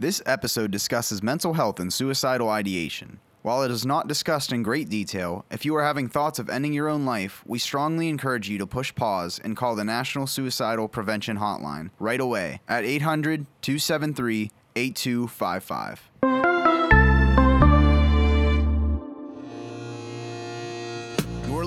This episode discusses mental health and suicidal ideation. While it is not discussed in great detail, if you are having thoughts of ending your own life, we strongly encourage you to push pause and call the National Suicidal Prevention Hotline right away at 800-273-8255. You're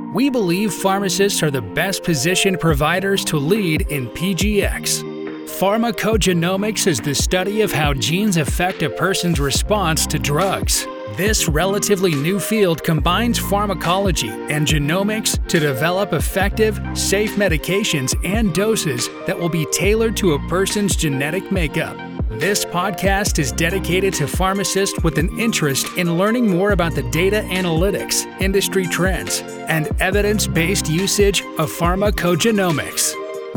We believe pharmacists are the best positioned providers to lead in PGx. Pharmacogenomics is the study of how genes affect a person's response to drugs. This relatively new field combines pharmacology and genomics to develop effective, safe medications and doses that will be tailored to a person's genetic makeup. This podcast is dedicated to pharmacists with an interest in learning more about the data analytics, industry trends, and evidence-based usage of pharmacogenomics.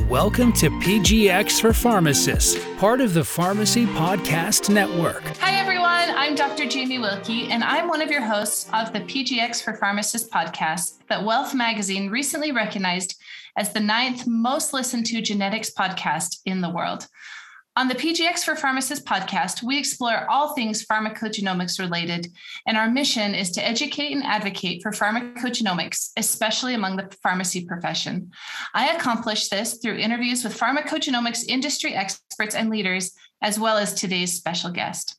Welcome to PGx for Pharmacists, part of the Pharmacy Podcast Network. Hi, everyone. I'm Dr. Jamie Wilkey, and I'm one of your hosts of the PGx for Pharmacists podcast that Wealth Magazine recently recognized as the 9th most listened to genetics podcast in the world. On the PGx for Pharmacists podcast, we explore all things pharmacogenomics related, and our mission is to educate and advocate for pharmacogenomics, especially among the pharmacy profession. I accomplish this through interviews with pharmacogenomics industry experts and leaders, as well as today's special guest.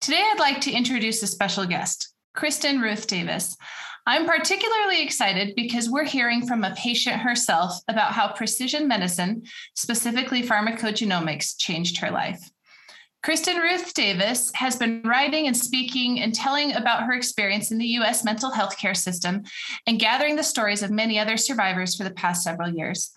Today, I'd like to introduce a special guest, Kristen Ruth Davis. I'm particularly excited because we're hearing from a patient herself about how precision medicine, specifically pharmacogenomics, changed her life. Kristen Ruth Davis has been writing and speaking and telling about her experience in the U.S. mental health care system and gathering the stories of many other survivors for the past several years.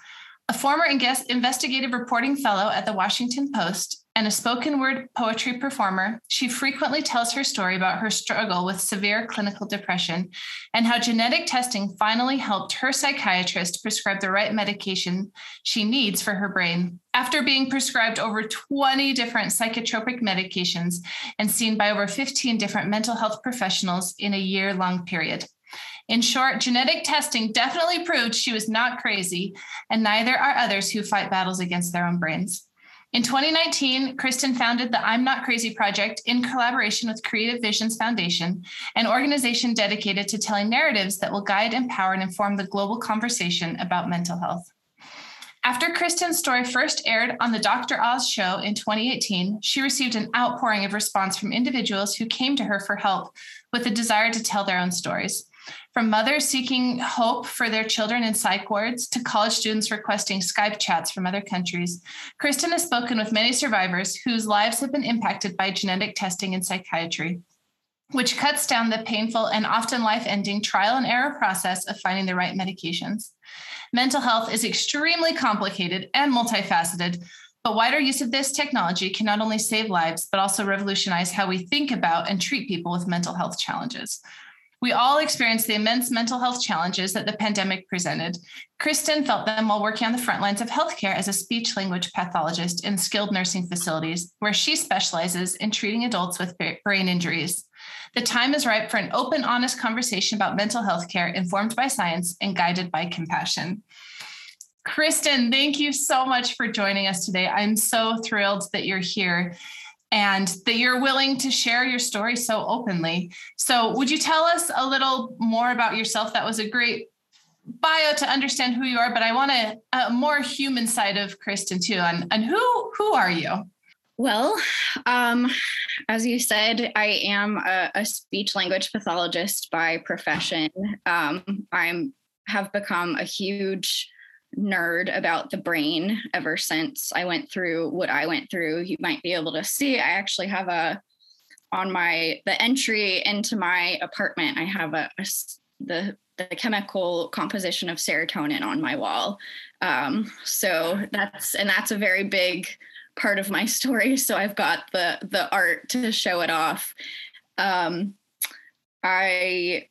A former investigative reporting fellow at the Washington Post and a spoken word poetry performer, she frequently tells her story about her struggle with severe clinical depression and how genetic testing finally helped her psychiatrist prescribe the right medication she needs for her brain. After being prescribed over 20 different psychotropic medications and seen by over 15 different mental health professionals in a year-long period. In short, genetic testing definitely proved she was not crazy, and neither are others who fight battles against their own brains. In 2019, Kristen founded the I'm Not Crazy Project in collaboration with Creative Visions Foundation, an organization dedicated to telling narratives that will guide, empower, and inform the global conversation about mental health. After Kristen's story first aired on the Dr. Oz show in 2018, she received an outpouring of response from individuals who came to her for help with the desire to tell their own stories. From mothers seeking hope for their children in psych wards to college students requesting Skype chats from other countries, Kristen has spoken with many survivors whose lives have been impacted by genetic testing in psychiatry, which cuts down the painful and often life-ending trial and error process of finding the right medications. Mental health is extremely complicated and multifaceted, but wider use of this technology can not only save lives, but also revolutionize how we think about and treat people with mental health challenges. We all experienced the immense mental health challenges that the pandemic presented. Kristen felt them while working on the front lines of healthcare as a speech language pathologist in skilled nursing facilities, where she specializes in treating adults with brain injuries. The time is ripe for an open, honest conversation about mental health care informed by science and guided by compassion. Kristen, thank you so much for joining us today. I'm so thrilled that you're here and that you're willing to share your story so openly. So would you tell us a little more about yourself? That was a great bio to understand who you are, but I want a more human side of Kristen too. And who are you? Well, as you said, I am a speech language pathologist by profession. I have become a huge nerd about the brain ever since I went through what I went through. You might be able to see, I actually have the entry into my apartment, I have the chemical composition of serotonin on my wall. So that's a very big part of my story. So I've got the art to show it off. I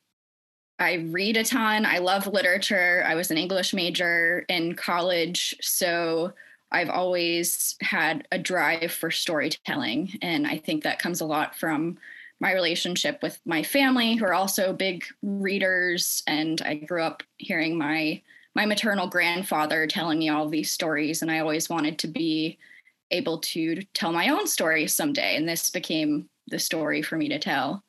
read a ton. I love literature. I was an English major in college, so I've always had a drive for storytelling. And I think that comes a lot from my relationship with my family, who are also big readers. And I grew up hearing my maternal grandfather telling me all these stories. And I always wanted to be able to tell my own story someday. And this became the story for me to tell.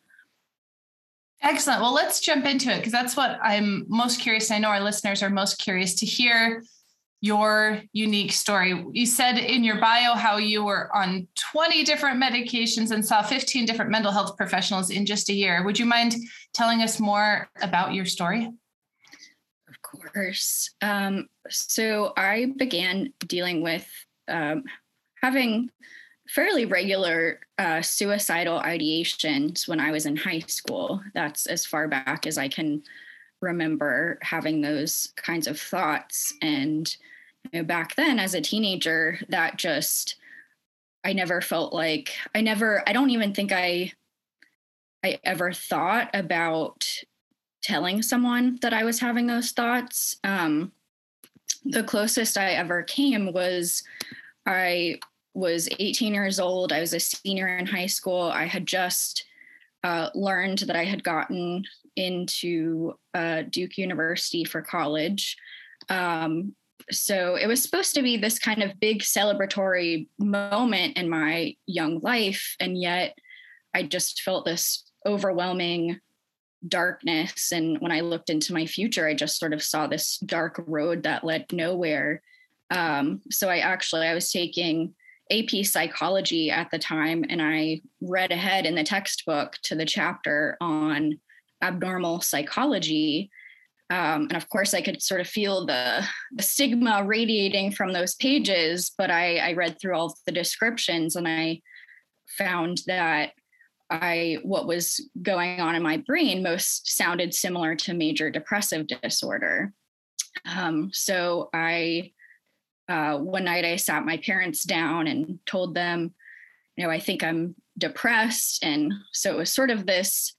Excellent. Well, let's jump into it, because that's what I'm most curious. I know our listeners are most curious to hear your unique story. You said in your bio how you were on 20 different medications and saw 15 different mental health professionals in just a year. Would you mind telling us more about your story? Of course. So I began dealing with having fairly regular suicidal ideations when I was in high school. That's as far back as I can remember having those kinds of thoughts. And back then as a teenager, that just, I never felt like, I don't even think I ever thought about telling someone that I was having those thoughts. The closest I ever came was I was 18 years old. I was a senior in high school. I had just learned that I had gotten into Duke University for college. So it was supposed to be this kind of big celebratory moment in my young life. And yet I just felt this overwhelming darkness. And when I looked into my future, I just sort of saw this dark road that led nowhere. So I was taking AP psychology at the time, and I read ahead in the textbook to the chapter on abnormal psychology. And of course I could sort of feel the stigma radiating from those pages, but I read through all the descriptions, and I found that what was going on in my brain most sounded similar to major depressive disorder. So one night I sat my parents down and told them, I think I'm depressed. And so it was sort of this,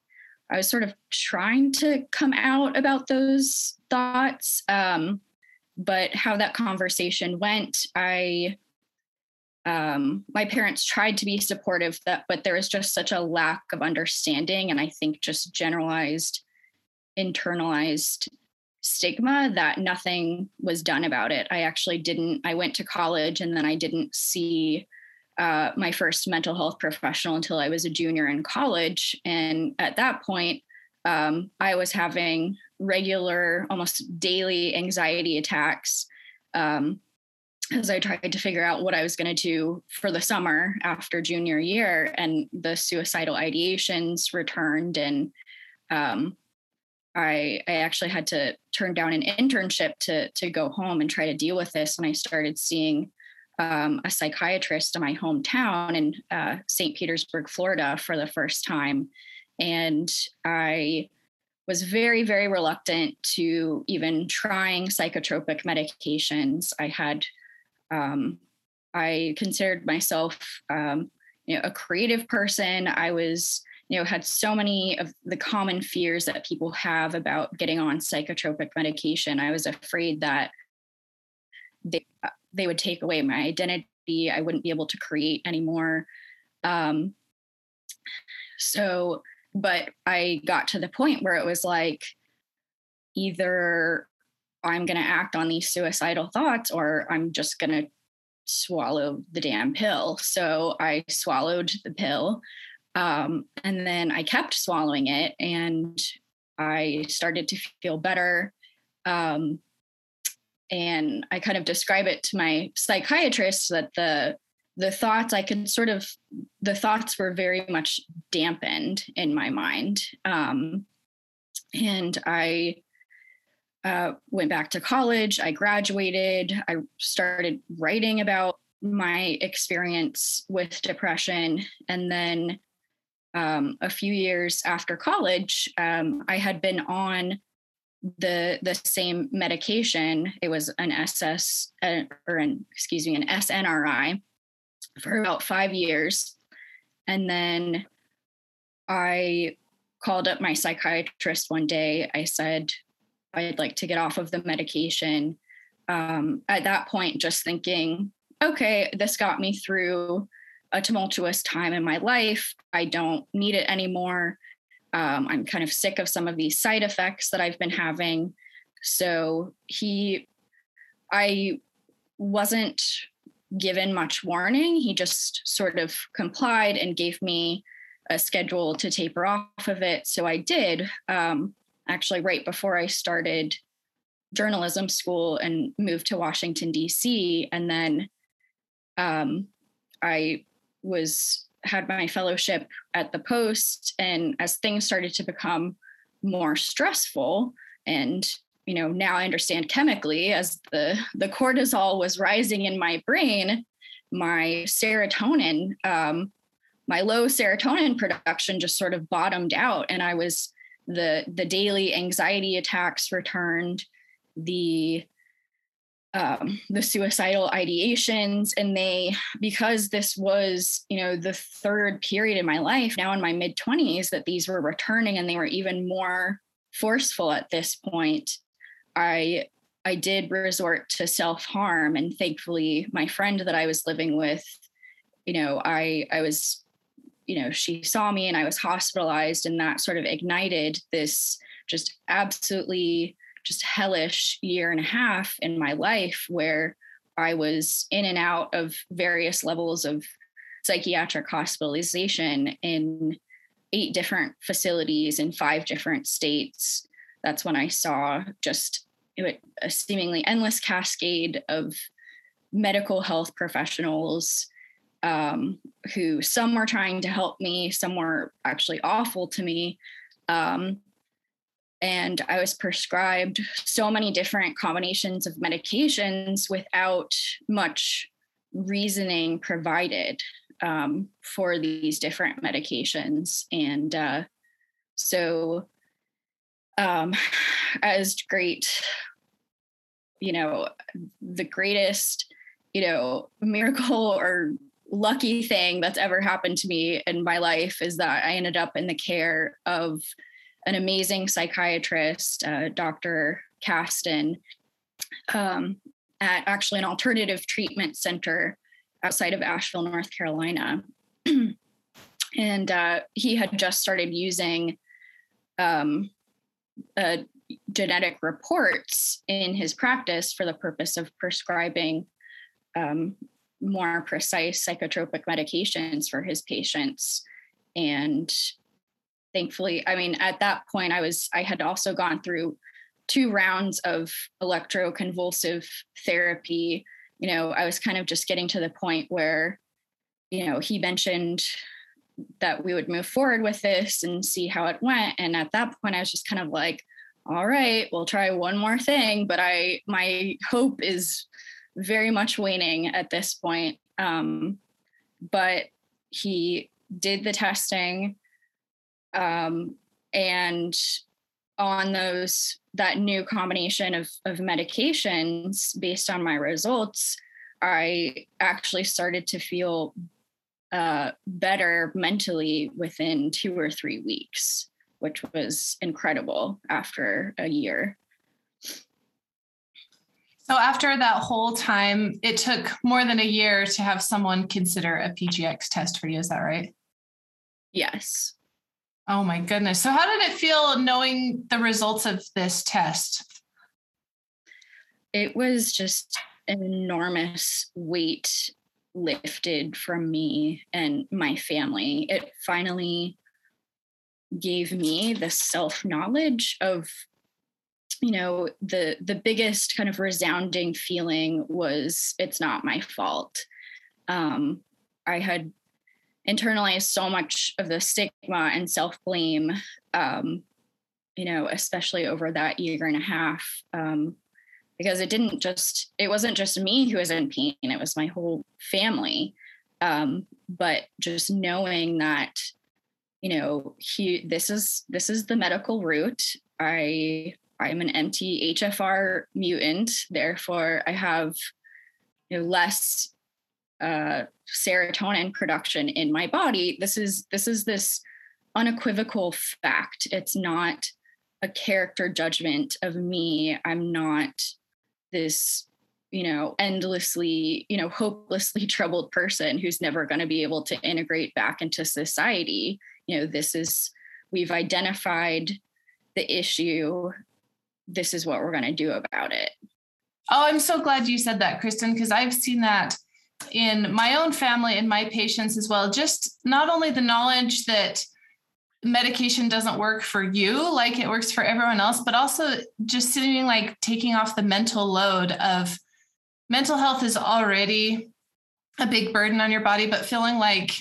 I was sort of trying to come out about those thoughts. But how that conversation went, my parents tried to be supportive, but there was just such a lack of understanding. And I think just generalized, internalized stigma that nothing was done about it. I went to college, and then I didn't see my first mental health professional until I was a junior in college. And at that point, I was having regular, almost daily anxiety attacks as I tried to figure out what I was going to do for the summer after junior year. And the suicidal ideations returned, and I actually had to turn down an internship to go home and try to deal with this. And I started seeing a psychiatrist in my hometown in St. Petersburg, Florida, for the first time. And I was very, very reluctant to even trying psychotropic medications. I considered myself, a creative person. I was, had so many of the common fears that people have about getting on psychotropic medication. I was afraid that they would take away my identity. I wouldn't be able to create anymore. But I got to the point where it was like, either I'm going to act on these suicidal thoughts, or I'm just going to swallow the damn pill. So I swallowed the pill. And then I kept swallowing it, and I started to feel better. And I kind of describe it to my psychiatrist that the thoughts were very much dampened in my mind. And I went back to college. I graduated. I started writing about my experience with depression. And then a few years after college, I had been on the same medication. It was an SNRI for about 5 years. And then I called up my psychiatrist one day. I said, I'd like to get off of the medication. At that point, just thinking, okay, this got me through a tumultuous time in my life. I don't need it anymore. I'm kind of sick of some of these side effects that I've been having. So I wasn't given much warning. He just sort of complied and gave me a schedule to taper off of it. So I did, actually right before I started journalism school and moved to Washington, DC. And then I had my fellowship at the Post, and as things started to become more stressful, and now I understand chemically, as the cortisol was rising in my brain, my serotonin, my low serotonin production just sort of bottomed out, and I was the daily anxiety attacks returned, the suicidal ideations, and because this was, the third period in my life now in my mid 20s that these were returning, and they were even more forceful at this point, I did resort to self-harm. And thankfully my friend that I was living with, I was, she saw me and I was hospitalized, and that sort of ignited this just absolutely hellish year and a half in my life where I was in and out of various levels of psychiatric hospitalization in 8 different facilities in 5 different states. That's when I saw just a seemingly endless cascade of medical health professionals, who some were trying to help me, some were actually awful to me. And I was prescribed so many different combinations of medications without much reasoning provided for these different medications. And the greatest, miracle or lucky thing that's ever happened to me in my life is that I ended up in the care of an amazing psychiatrist, Dr. Kasten, at actually an alternative treatment center outside of Asheville, North Carolina. And he had just started using genetic reports in his practice for the purpose of prescribing more precise psychotropic medications for his patients. And thankfully, at that point, I had also gone through 2 rounds of electroconvulsive therapy. I was kind of just getting to the point where, he mentioned that we would move forward with this and see how it went. And at that point, I was just kind of like, all right, we'll try one more thing. But my hope is very much waning at this point. But he did the testing. And on that new combination of medications, based on my results, I actually started to feel better mentally within 2 or 3 weeks, which was incredible after a year. So after that whole time, it took more than a year to have someone consider a PGx test for you. Is that right? Yes. Oh my goodness. So how did it feel knowing the results of this test? It was just an enormous weight lifted from me and my family. It finally gave me the self-knowledge of, the biggest kind of resounding feeling was, it's not my fault. I had internalized so much of the stigma and self-blame, especially over that year and a half, because it wasn't just me who was in pain, it was my whole family. But just knowing that, this is the medical route. I'm an MTHFR mutant, therefore I have less serotonin production in my body. This is this unequivocal fact. It's not a character judgment of me. I'm not this, endlessly, hopelessly troubled person who's never going to be able to integrate back into society. We've identified the issue. This is what we're going to do about it. Oh, I'm so glad you said that, Kristen, because I've seen that in my own family and my patients as well. Just not only the knowledge that medication doesn't work for you, like it works for everyone else, but also just seeming like taking off the mental load of mental health is already a big burden on your body, but feeling like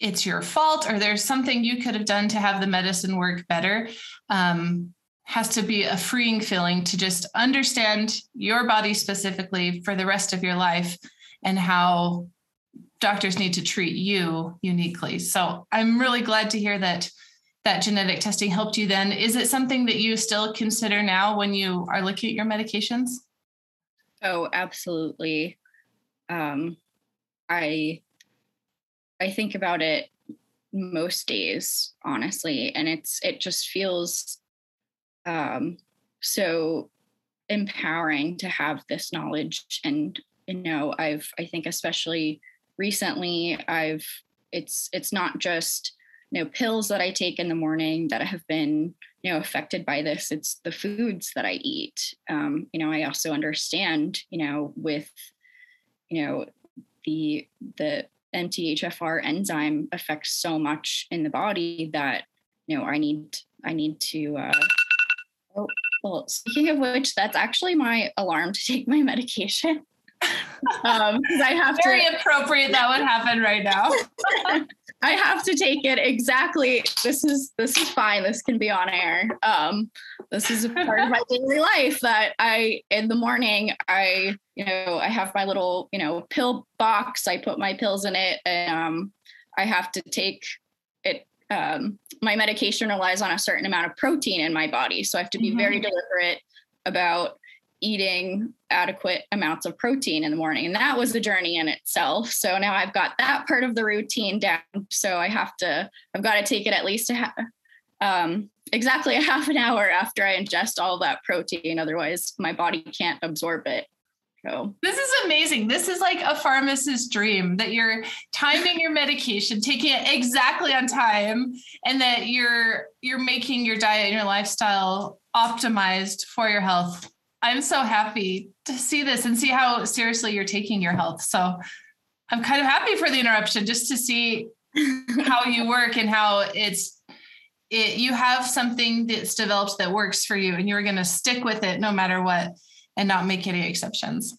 it's your fault or there's something you could have done to have the medicine work better. Has to be a freeing feeling to just understand your body specifically for the rest of your life and how doctors need to treat you uniquely. So I'm really glad to hear that genetic testing helped you then. Is it something that you still consider now when you are looking at your medications? Oh, absolutely. I think about it most days, honestly, and it just feels so empowering to have this knowledge. And, I think especially recently it's not just, pills that I take in the morning that have been, affected by this. It's the foods that I eat. I also understand, with, the MTHFR enzyme affects so much in the body that, I need to, oh, well, speaking of which, that's actually my alarm to take my medication. I have very appropriate that would happen right now. I have to take it. Exactly. This is fine. This can be on air. This is a part of my daily life that in the morning, I have my little, pill box. I put my pills in it and, I have to take it. My medication relies on a certain amount of protein in my body. So I have to be very deliberate about eating adequate amounts of protein in the morning. And that was a journey in itself. So now I've got that part of the routine down. So I've got to take it at least exactly a half an hour after I ingest all that protein. Otherwise my body can't absorb it. So. This is amazing. This is like a pharmacist's dream that you're timing your medication, taking it exactly on time, and that you're making your diet and your lifestyle optimized for your health. I'm so happy to see this and see how seriously you're taking your health. So I'm kind of happy for the interruption just to see how you work and how you have something that's developed that works for you and you're going to stick with it no matter what. And not make any exceptions.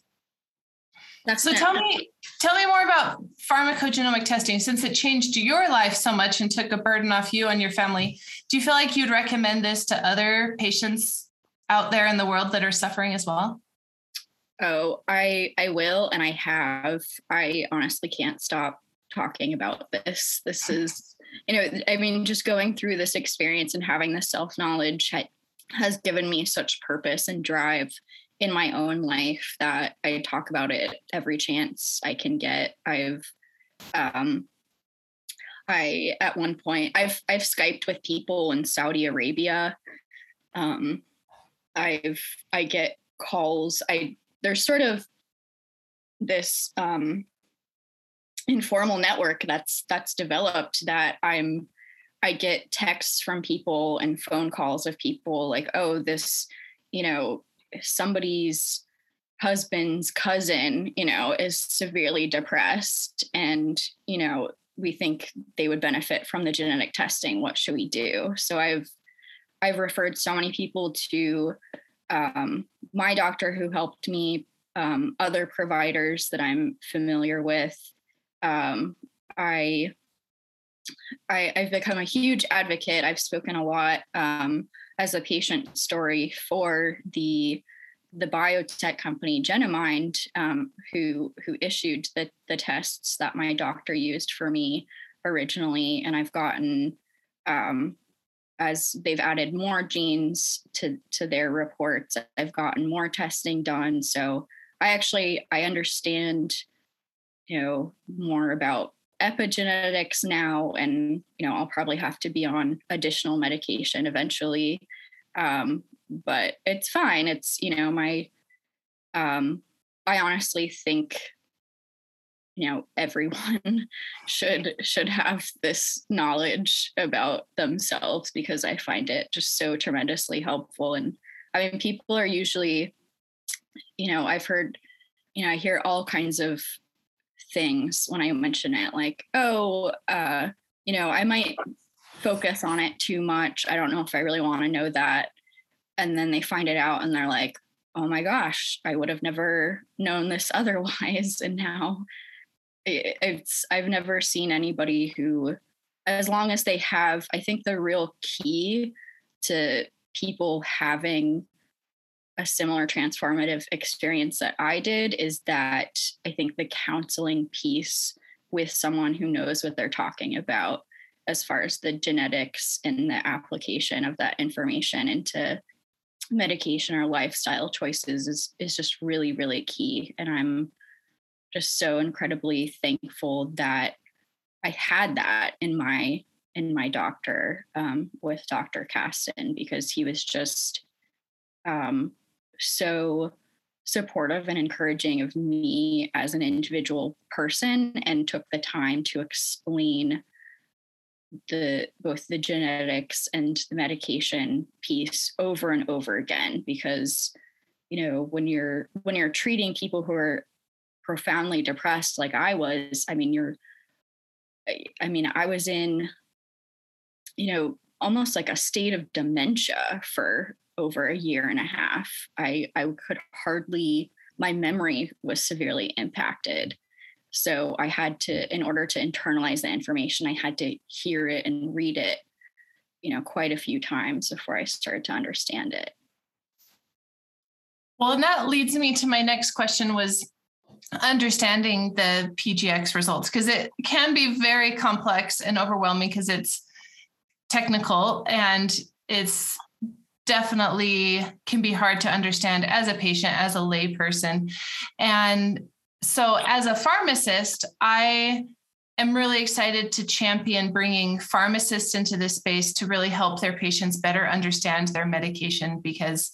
Tell me more about pharmacogenomic testing, since it changed your life so much and took a burden off you and your family. Do you feel like you'd recommend this to other patients out there in the world that are suffering as well? Oh, I will. And I have. I honestly can't stop talking about this. This is, just going through this experience and having this self-knowledge has given me such purpose and drive in my own life that I talk about it every chance I can get. At one point I've Skyped with people in Saudi Arabia. I get calls. There's sort of this, informal network that's developed that I get texts from people and phone calls of people like, oh, this, somebody's husband's cousin, is severely depressed and, we think they would benefit from the genetic testing. What should we do? So I've referred so many people to, my doctor who helped me, other providers that I'm familiar with. I've become a huge advocate. I've spoken a lot, as a patient story for the biotech company Genomind, who issued the tests that my doctor used for me originally. And I've gotten, as they've added more genes to their reports, I've gotten more testing done. So I understand, more about epigenetics now, and you know, I'll probably have to be on additional medication eventually, but it's fine. It's, you know, my I honestly think, you know, everyone should have this knowledge about themselves, because I find it just so tremendously helpful. And I mean, people are usually, you know, I've heard, you know, I hear all kinds of things when I mention it, like, oh, you know, I might focus on it too much. I don't know if I really want to know that. And then they find it out and they're like, oh my gosh, I would have never known this otherwise. And now I've never seen anybody who, as long as they have, I think the real key to people having a similar transformative experience that I did is that I think the counseling piece with someone who knows what they're talking about, as far as the genetics and the application of that information into medication or lifestyle choices, is just really, really key. And I'm just so incredibly thankful that I had that in my doctor, with Dr. Kasten, because he was just so supportive and encouraging of me as an individual person, and took the time to explain both the genetics and the medication piece over and over again, because, you know, when you're treating people who are profoundly depressed, like I was, I mean, I was in, you know, almost like a state of dementia for over a year and a half. I could hardly, my memory was severely impacted. So I had to, in order to internalize the information, I had to hear it and read it, you know, quite a few times before I started to understand it. Well, and that leads me to my next question, was understanding the PGx results, because it can be very complex and overwhelming because it's technical, and it's definitely can be hard to understand as a patient, as a lay person. And so as a pharmacist, I am really excited to champion bringing pharmacists into this space to really help their patients better understand their medication, because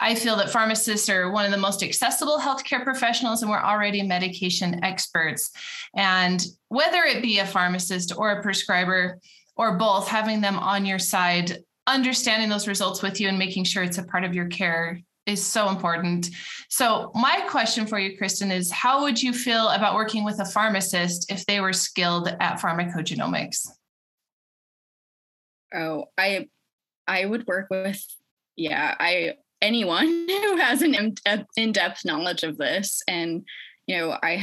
I feel that pharmacists are one of the most accessible healthcare professionals, and we're already medication experts. And whether it be a pharmacist or a prescriber or both, having them on your side, understanding those results with you and making sure it's a part of your care is so important. So my question for you, Kristen, is how would you feel about working with a pharmacist if they were skilled at pharmacogenomics? Oh, I would work with, anyone who has an in-depth knowledge of this. And, you know, I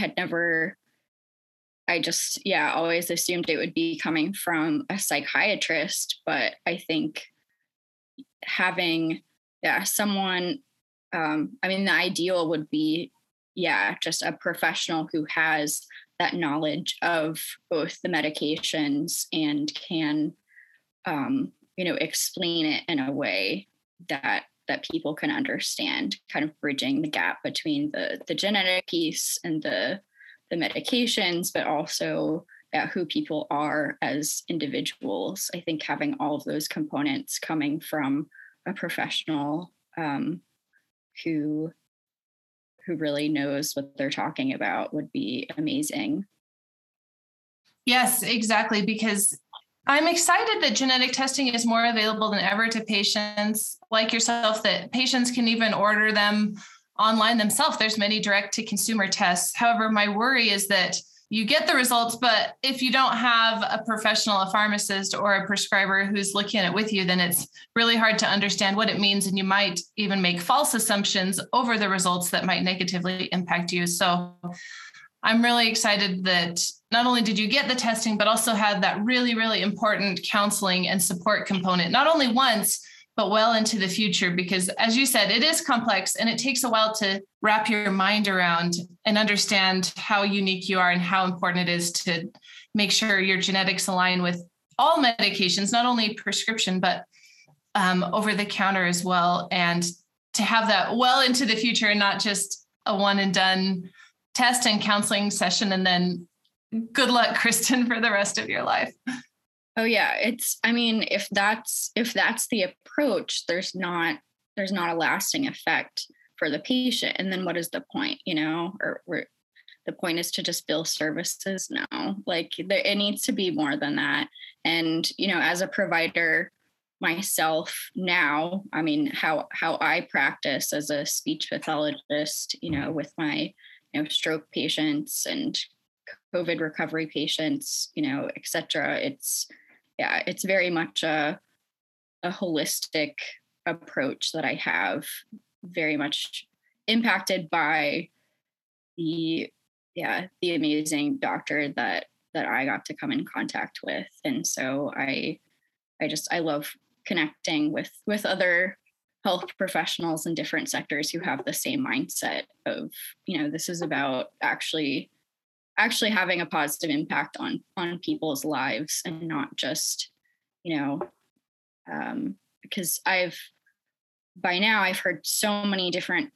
always assumed it would be coming from a psychiatrist, but I think having, someone, I mean, the ideal would be, just a professional who has that knowledge of both the medications and can, you know, explain it in a way that people can understand, kind of bridging the gap between the genetic piece and the medications, but also who people are as individuals. I think having all of those components coming from a professional who really knows what they're talking about would be amazing. Yes, exactly. Because I'm excited that genetic testing is more available than ever to patients like yourself, that patients can even order them online themselves. There's many direct to consumer tests. However, my worry is that you get the results, but if you don't have a professional, a pharmacist or a prescriber who's looking at it with you, then it's really hard to understand what it means. And you might even make false assumptions over the results that might negatively impact you. So I'm really excited that not only did you get the testing, but also had that really, really important counseling and support component, not only once, but well into the future, because as you said, it is complex and it takes a while to wrap your mind around and understand how unique you are and how important it is to make sure your genetics align with all medications, not only prescription, but over the counter as well. And to have that well into the future and not just a one and done test and counseling session and then good luck, Kristen, for the rest of your life. Oh yeah. If that's the approach, there's not a lasting effect for the patient. And then what is the point, or the point is to just bill services? No, it needs to be more than that. And, as a provider myself now, I mean, how I practice as a speech pathologist, with my stroke patients and COVID recovery patients, et cetera. It's very much a holistic approach that I have, very much impacted by the amazing doctor that I got to come in contact with. And so I love connecting with other health professionals in different sectors who have the same mindset of, this is about actually having a positive impact on people's lives, and not just, because by now I've heard so many different,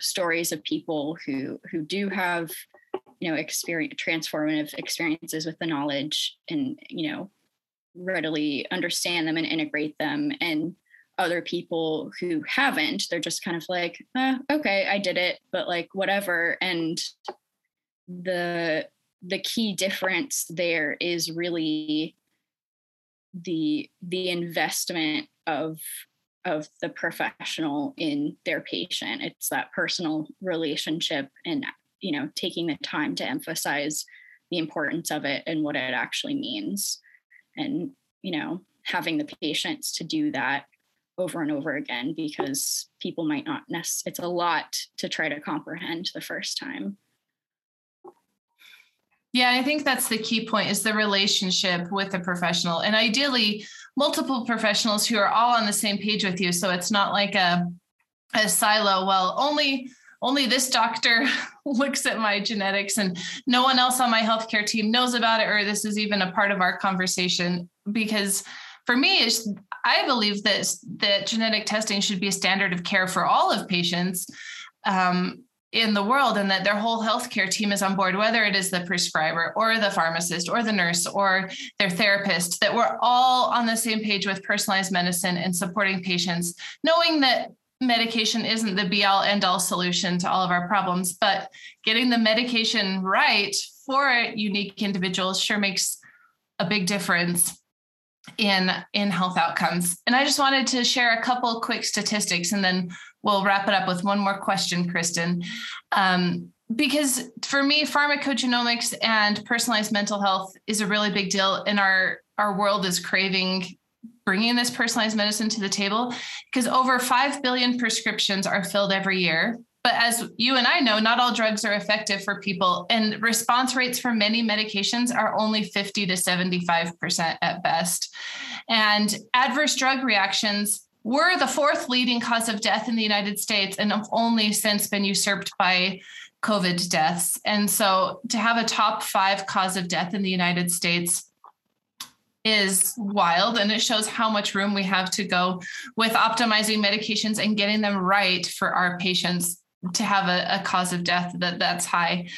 stories of people who do have, transformative experiences with the knowledge, and, readily understand them and integrate them, and other people who haven't, they're just kind of like, okay, I did it, but whatever. And the key difference there is really the investment of the professional in their patient. It's that personal relationship and, taking the time to emphasize the importance of it and what it actually means. And, having the patience to do that over and over again, because people might not it's a lot to try to comprehend the first time. Yeah, I think that's the key point, is the relationship with the professional, and ideally multiple professionals who are all on the same page with you. So it's not like a silo. Well, only this doctor looks at my genetics and no one else on my healthcare team knows about it, or this is even a part of our conversation. Because for me, I believe that genetic testing should be a standard of care for all of patients in the world, and that their whole healthcare team is on board, whether it is the prescriber or the pharmacist or the nurse or their therapist, that we're all on the same page with personalized medicine and supporting patients, knowing that medication isn't the be-all end-all solution to all of our problems, but getting the medication right for unique individuals sure makes a big difference in health outcomes. And I just wanted to share a couple quick statistics, and then we'll wrap it up with one more question, Kristen. Because for me, pharmacogenomics and personalized mental health is a really big deal, and our world is craving bringing this personalized medicine to the table, because over 5 billion prescriptions are filled every year. But as you and I know, not all drugs are effective for people, and response rates for many medications are only 50 to 75% at best. And adverse drug reactions were the fourth leading cause of death in the United States, and have only since been usurped by COVID deaths. And so to have a top 5 cause of death in the United States is wild, and it shows how much room we have to go with optimizing medications and getting them right for our patients to have a cause of death that's high.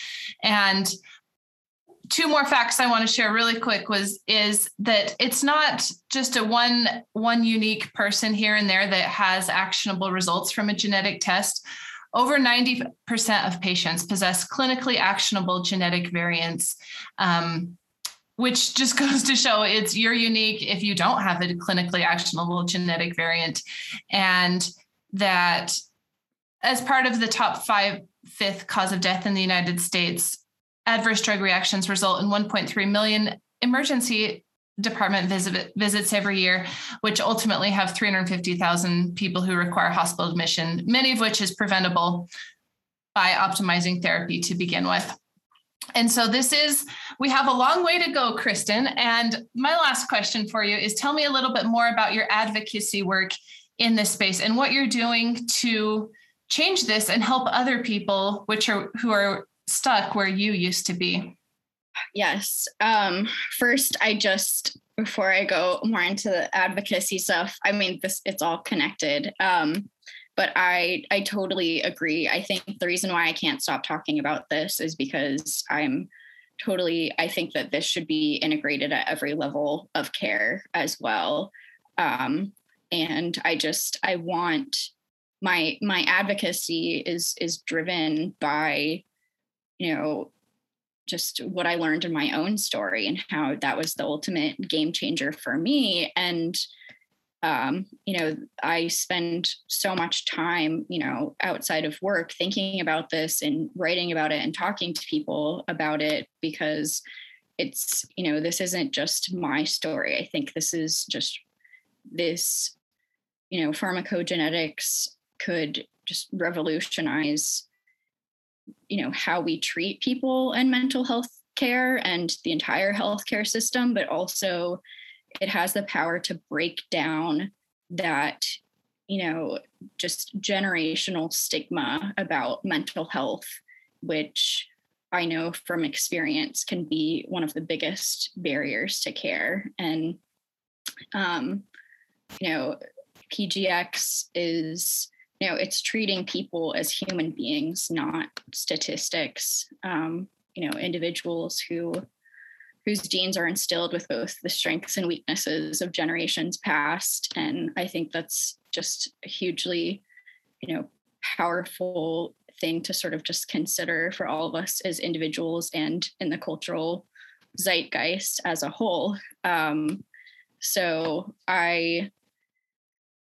And two more facts I want to share really quick is that it's not just a one unique person here and there that has actionable results from a genetic test. Over 90% of patients possess clinically actionable genetic variants, which just goes to show you're unique if you don't have a clinically actionable genetic variant. And that as part of the top 5th cause of death in the United States, adverse drug reactions result in 1.3 million emergency department visits every year, which ultimately have 350,000 people who require hospital admission, many of which is preventable by optimizing therapy to begin with. And so we have a long way to go, Kristen. And my last question for you is, tell me a little bit more about your advocacy work in this space and what you're doing to change this and help other people who are stuck where you used to be. Yes. First, before I go more into the advocacy stuff, I mean, it's all connected. But I totally agree. I think the reason why I can't stop talking about this is because I'm totally, I think that this should be integrated at every level of care as well. And I want my advocacy is driven by, just what I learned in my own story and how that was the ultimate game changer for me. And, I spend so much time, outside of work thinking about this and writing about it and talking to people about it, because it's, this isn't just my story. I think this is just this, pharmacogenetics could just revolutionize how we treat people and mental health care and the entire healthcare system, but also it has the power to break down that, just generational stigma about mental health, which I know from experience can be one of the biggest barriers to care. And, PGx is, it's treating people as human beings, not statistics. Individuals whose genes are instilled with both the strengths and weaknesses of generations past. And I think that's just a hugely, powerful thing to sort of just consider for all of us as individuals and in the cultural zeitgeist as a whole.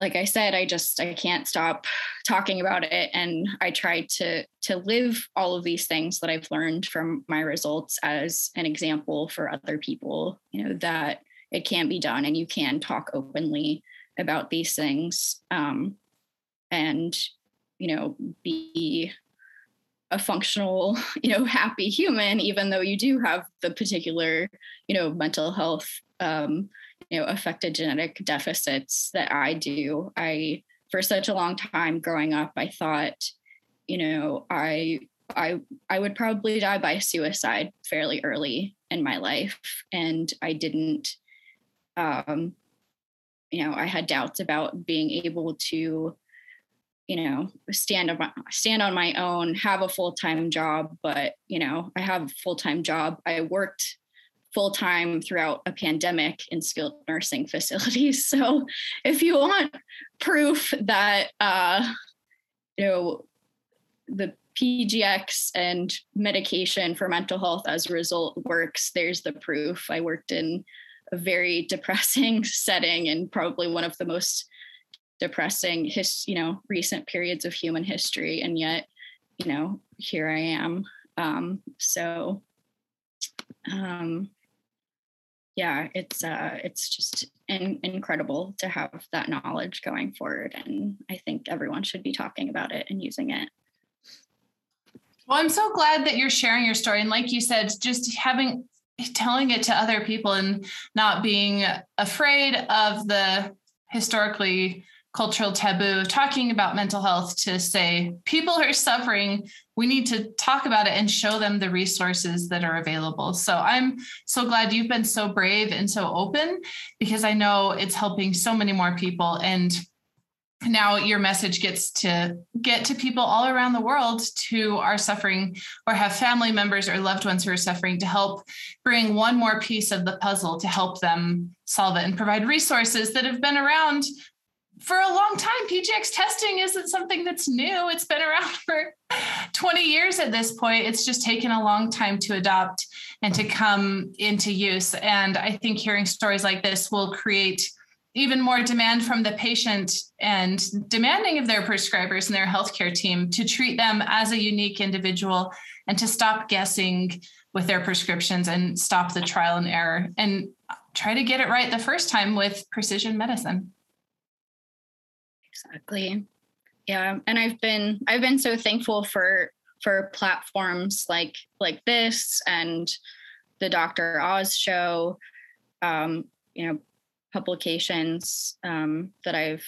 Like I said, I can't stop talking about it. And I try to live all of these things that I've learned from my results as an example for other people, that it can be done and you can talk openly about these things, and be a functional, happy human, even though you do have the particular, mental health, affected genetic deficits that I do. For such a long time growing up, I thought, I would probably die by suicide fairly early in my life. And I didn't, I had doubts about being able to, stand on my own, have a full-time job, but, I have a full-time job. I worked full-time throughout a pandemic in skilled nursing facilities. So if you want proof that, the PGx and medication for mental health as a result works, there's the proof. I worked in a very depressing setting and probably one of the most depressing, recent periods of human history. And yet, here I am. Yeah, it's just incredible to have that knowledge going forward. And I think everyone should be talking about it and using it. Well, I'm so glad that you're sharing your story. And like you said, just telling it to other people and not being afraid of the historically cultural taboo of talking about mental health, to say people are suffering. We need to talk about it and show them the resources that are available. So I'm so glad you've been so brave and so open, because I know it's helping so many more people. And now your message gets to get to people all around the world who are suffering or have family members or loved ones who are suffering, to help bring one more piece of the puzzle to help them solve it and provide resources that have been around for a long time. PGx testing isn't something that's new. It's been around for 20 years at this point. It's just taken a long time to adopt and to come into use. And I think hearing stories like this will create even more demand from the patient and demanding of their prescribers and their healthcare team to treat them as a unique individual and to stop guessing with their prescriptions and stop the trial and error and try to get it right the first time with precision medicine. Exactly. Yeah. And I've been so thankful for platforms like this and the Dr. Oz show, publications, that I've,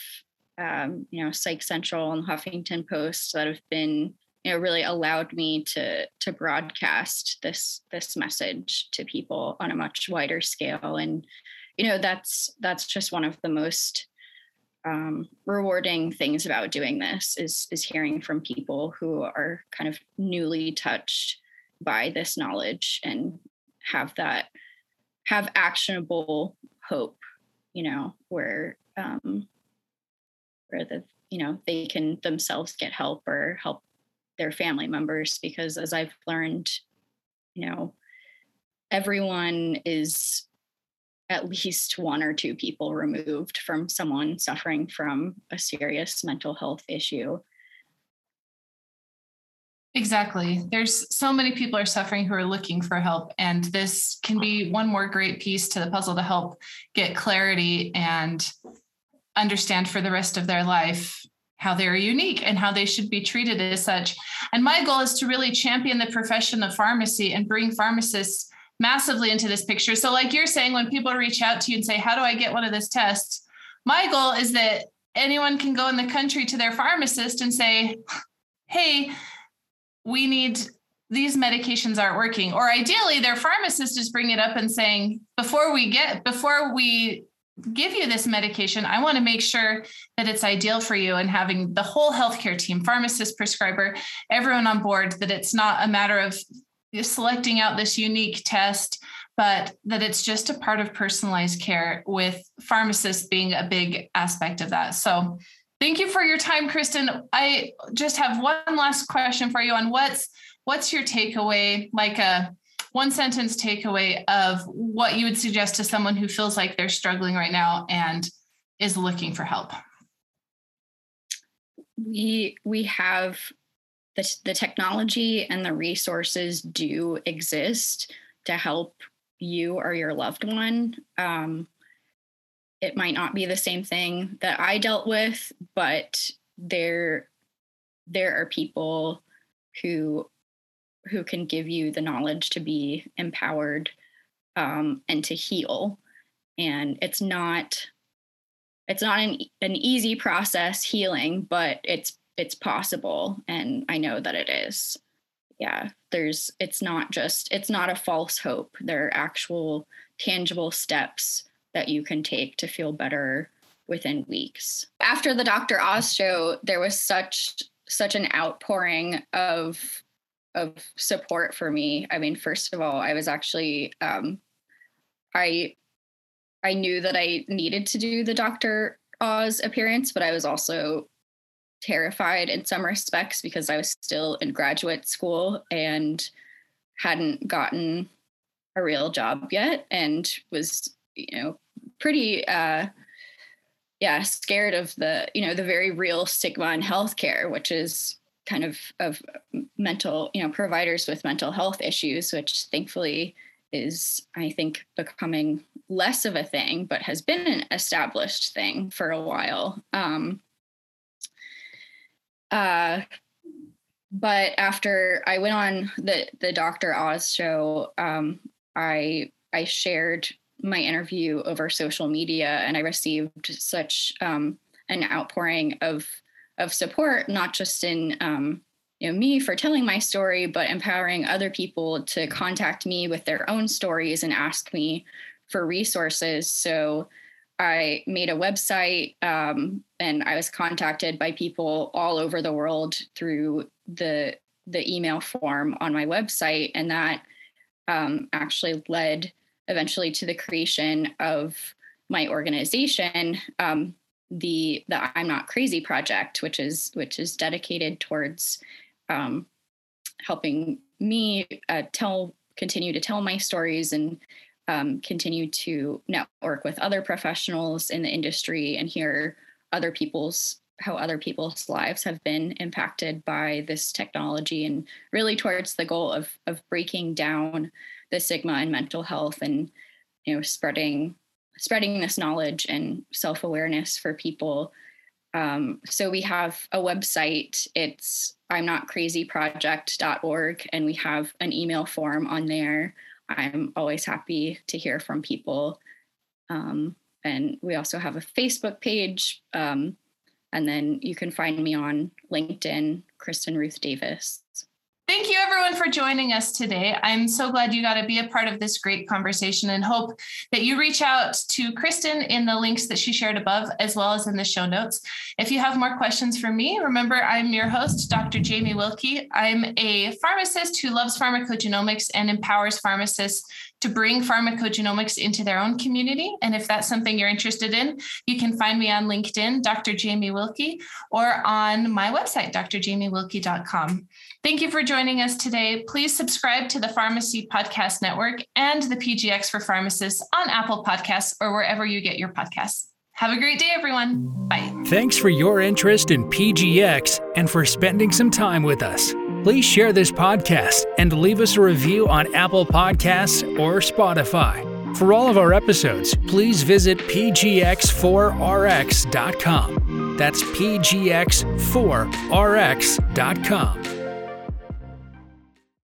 Psych Central and Huffington Post, that have been, really allowed me to broadcast this message to people on a much wider scale. And, that's just one of the most, rewarding things about doing this is hearing from people who are kind of newly touched by this knowledge and have that, have actionable hope, you know, where the, you know, they can themselves get help or help their family members, because as I've learned, you know, everyone is at least one or two people removed from someone suffering from a serious mental health issue. Exactly. There's so many people are suffering who are looking for help, and this can be one more great piece to the puzzle to help get clarity and understand for the rest of their life how they're unique and how they should be treated as such. And my goal is to really champion the profession of pharmacy and bring pharmacists massively into this picture. So like you're saying, when people reach out to you and say, how do I get one of this test? My goal is that anyone can go in the country to their pharmacist and say, hey, we need, these medications aren't working. Or ideally their pharmacist is bringing it up and saying, before we give you this medication, I want to make sure that it's ideal for you, and having the whole healthcare team, pharmacist, prescriber, everyone on board, that it's not a matter of selecting out this unique test, but that it's just a part of personalized care, with pharmacists being a big aspect of that. So thank you for your time, Kristen. I just have one last question for you on what's your takeaway, like a one sentence takeaway of what you would suggest to someone who feels like they're struggling right now and is looking for help. We have the technology and the resources do exist to help you or your loved one. It might not be the same thing that I dealt with, but there are people who can give you the knowledge to be empowered and to heal. And it's not an easy process, healing, but it's possible. And I know that it is. Yeah, it's not a false hope. There are actual tangible steps that you can take to feel better within weeks. After the Dr. Oz show, there was such an outpouring of support for me. I mean, first of all, I was actually, I knew that I needed to do the Dr. Oz appearance, but I was also terrified in some respects because I was still in graduate school and hadn't gotten a real job yet, and was, you know, pretty, scared of the, you know, the very real stigma in healthcare, which is kind of mental, you know, providers with mental health issues, which thankfully is, I think, becoming less of a thing, but has been an established thing for a while. But after I went on the Dr. Oz show, I shared my interview over social media, and I received such an outpouring of support, not just in me for telling my story, but empowering other people to contact me with their own stories and ask me for resources. So I made a website, and I was contacted by people all over the world through the email form on my website, and that actually led eventually to the creation of my organization, the I'm Not Crazy Project, which is dedicated towards helping me continue to tell my stories and continue to network with other professionals in the industry and hear how other people's lives have been impacted by this technology, and really towards the goal of breaking down the stigma in mental health, and, you know, spreading this knowledge and self-awareness for people. So we have a website, it's imnotcrazyproject.org, and we have an email form on there. I'm always happy to hear from people. And we also have a Facebook page. And then you can find me on LinkedIn, Kristen Ruth Davis. Thank you, everyone, for joining us today. I'm so glad you got to be a part of this great conversation, and hope that you reach out to Kristen in the links that she shared above, as well as in the show notes. If you have more questions for me, remember, I'm your host, Dr. Jamie Wilkey. I'm a pharmacist who loves pharmacogenomics and empowers pharmacists to bring pharmacogenomics into their own community. And if that's something you're interested in, you can find me on LinkedIn, Dr. Jamie Wilkey, or on my website, drjamiewilkey.com. Thank you for joining us today. Please subscribe to the Pharmacy Podcast Network and the PGx for Pharmacists on Apple Podcasts or wherever you get your podcasts. Have a great day, everyone. Bye. Thanks for your interest in PGx and for spending some time with us. Please share this podcast and leave us a review on Apple Podcasts or Spotify. For all of our episodes, please visit pgx4rx.com. That's pgx4rx.com.